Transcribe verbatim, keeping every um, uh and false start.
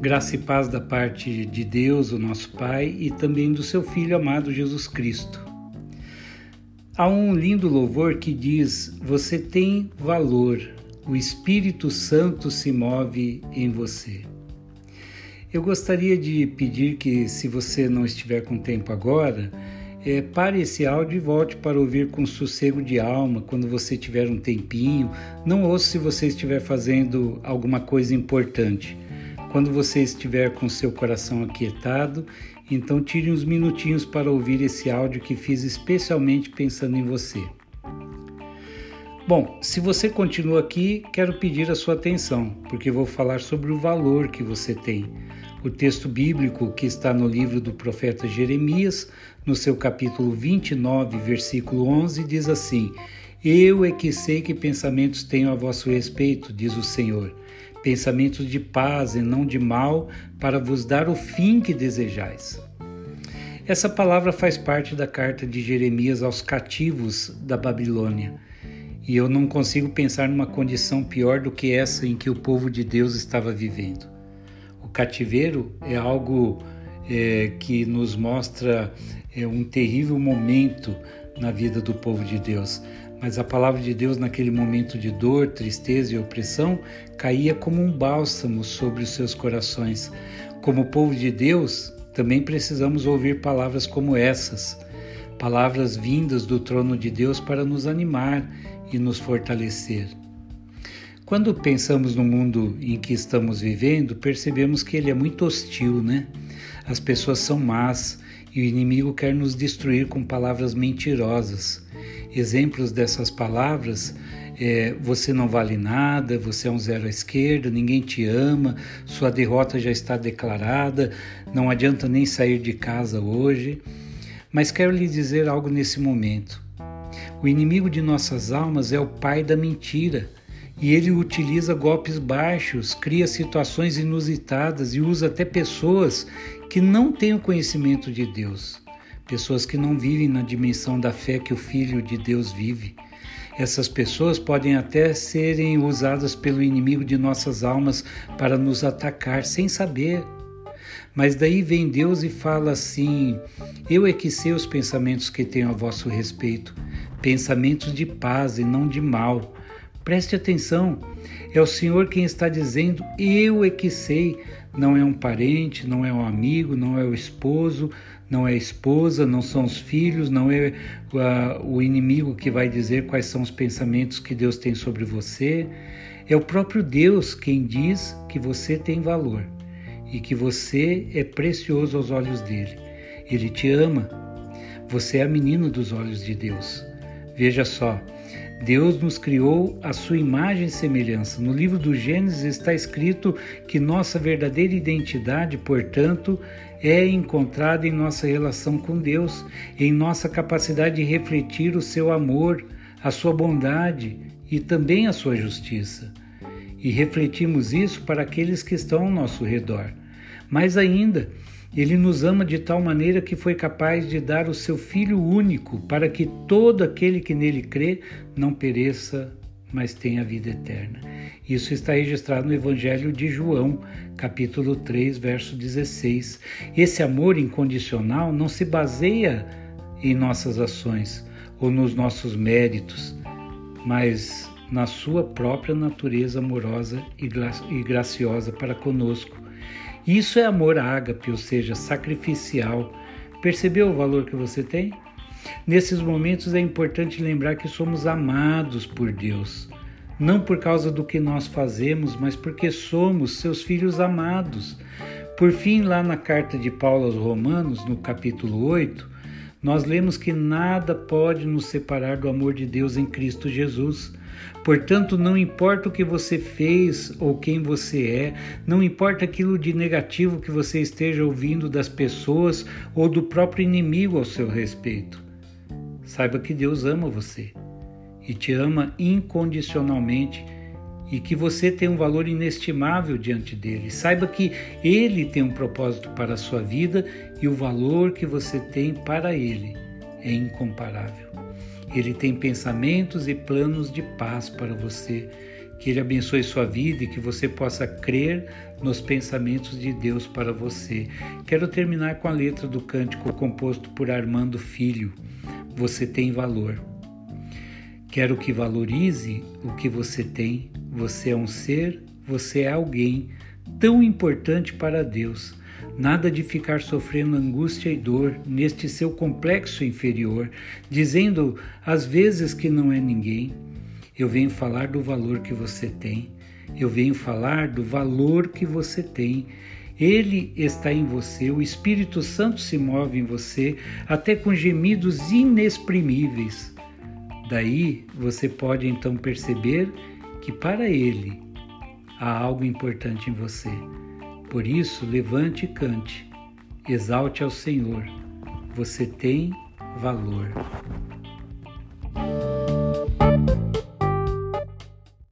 Graça e paz da parte de Deus, o nosso Pai, e também do seu Filho amado Jesus Cristo. Há um lindo louvor que diz: você tem valor, o Espírito Santo se move em você. Eu gostaria de pedir que, se você não estiver com tempo agora, é, pare esse áudio e volte para ouvir com sossego de alma, quando você tiver um tempinho. Não ouça se você estiver fazendo alguma coisa importante. Quando você estiver com seu coração aquietado, então tire uns minutinhos para ouvir esse áudio que fiz especialmente pensando em você. Bom, se você continua aqui, quero pedir a sua atenção, porque vou falar sobre o valor que você tem. O texto bíblico que está no livro do profeta Jeremias, no seu capítulo vinte e nove, versículo onze, diz assim: Eu é que sei que pensamentos tenho a vosso respeito, diz o Senhor, pensamentos de paz e não de mal, para vos dar o fim que desejais. Essa palavra faz parte da carta de Jeremias aos cativos da Babilônia, e eu não consigo pensar numa condição pior do que essa em que o povo de Deus estava vivendo. O cativeiro é algo é, que nos mostra é, um terrível momento na vida do povo de Deus. Mas a palavra de Deus, naquele momento de dor, tristeza e opressão, caía como um bálsamo sobre os seus corações. Como povo de Deus, também precisamos ouvir palavras como essas, palavras vindas do trono de Deus para nos animar e nos fortalecer. Quando pensamos no mundo em que estamos vivendo, percebemos que ele é muito hostil, né? As pessoas são más e o inimigo quer nos destruir com palavras mentirosas. Exemplos dessas palavras é: você não vale nada, você é um zero à esquerda, ninguém te ama, sua derrota já está declarada, não adianta nem sair de casa hoje. Mas quero lhe dizer algo nesse momento. O inimigo de nossas almas é o pai da mentira, e ele utiliza golpes baixos, cria situações inusitadas e usa até pessoas que não têm o conhecimento de Deus. Pessoas que não vivem na dimensão da fé que o Filho de Deus vive. Essas pessoas podem até serem usadas pelo inimigo de nossas almas para nos atacar sem saber. Mas daí vem Deus e fala assim: eu é que sei os pensamentos que tenho a vosso respeito, pensamentos de paz e não de mal. Preste atenção, é o Senhor quem está dizendo: eu é que sei. Não é um parente, não é um amigo, não é o esposo, não é a esposa, não são os filhos, não é uh, o inimigo que vai dizer quais são os pensamentos que Deus tem sobre você. É o próprio Deus quem diz que você tem valor e que você é precioso aos olhos dele. Ele te ama. Você é a menina dos olhos de Deus. Veja só, Deus nos criou à sua imagem e semelhança. No livro do Gênesis está escrito que nossa verdadeira identidade, portanto, é encontrada em nossa relação com Deus, em nossa capacidade de refletir o seu amor, a sua bondade e também a sua justiça. E refletimos isso para aqueles que estão ao nosso redor. Mais ainda, Ele nos ama de tal maneira que foi capaz de dar o seu Filho único, para que todo aquele que nele crê não pereça, mas tenha vida eterna. Isso está registrado no Evangelho de João, capítulo três, verso dezesseis. Esse amor incondicional não se baseia em nossas ações ou nos nossos méritos, mas na sua própria natureza amorosa e graciosa para conosco. Isso é amor ágape, ou seja, sacrificial. Percebeu o valor que você tem? Nesses momentos é importante lembrar que somos amados por Deus, não por causa do que nós fazemos, mas porque somos seus filhos amados. Por fim, lá na carta de Paulo aos Romanos, no capítulo oito, nós lemos que nada pode nos separar do amor de Deus em Cristo Jesus. Portanto, não importa o que você fez ou quem você é, não importa aquilo de negativo que você esteja ouvindo das pessoas ou do próprio inimigo ao seu respeito. Saiba que Deus ama você e te ama incondicionalmente, e que você tem um valor inestimável diante dele. Saiba que ele tem um propósito para a sua vida e o valor que você tem para ele é incomparável. Ele tem pensamentos e planos de paz para você. Que Ele abençoe sua vida e que você possa crer nos pensamentos de Deus para você. Quero terminar com a letra do cântico composto por Armando Filho. Você tem valor. Quero que valorize o que você tem. Você é um ser, você é alguém tão importante para Deus. Nada de ficar sofrendo angústia e dor neste seu complexo inferior, dizendo às vezes que não é ninguém. Eu venho falar do valor que você tem. Eu venho falar do valor que você tem. Ele está em você, o Espírito Santo se move em você, até com gemidos inexprimíveis. Daí você pode então perceber que para Ele há algo importante em você. Por isso, levante e cante, exalte ao Senhor. Você tem valor.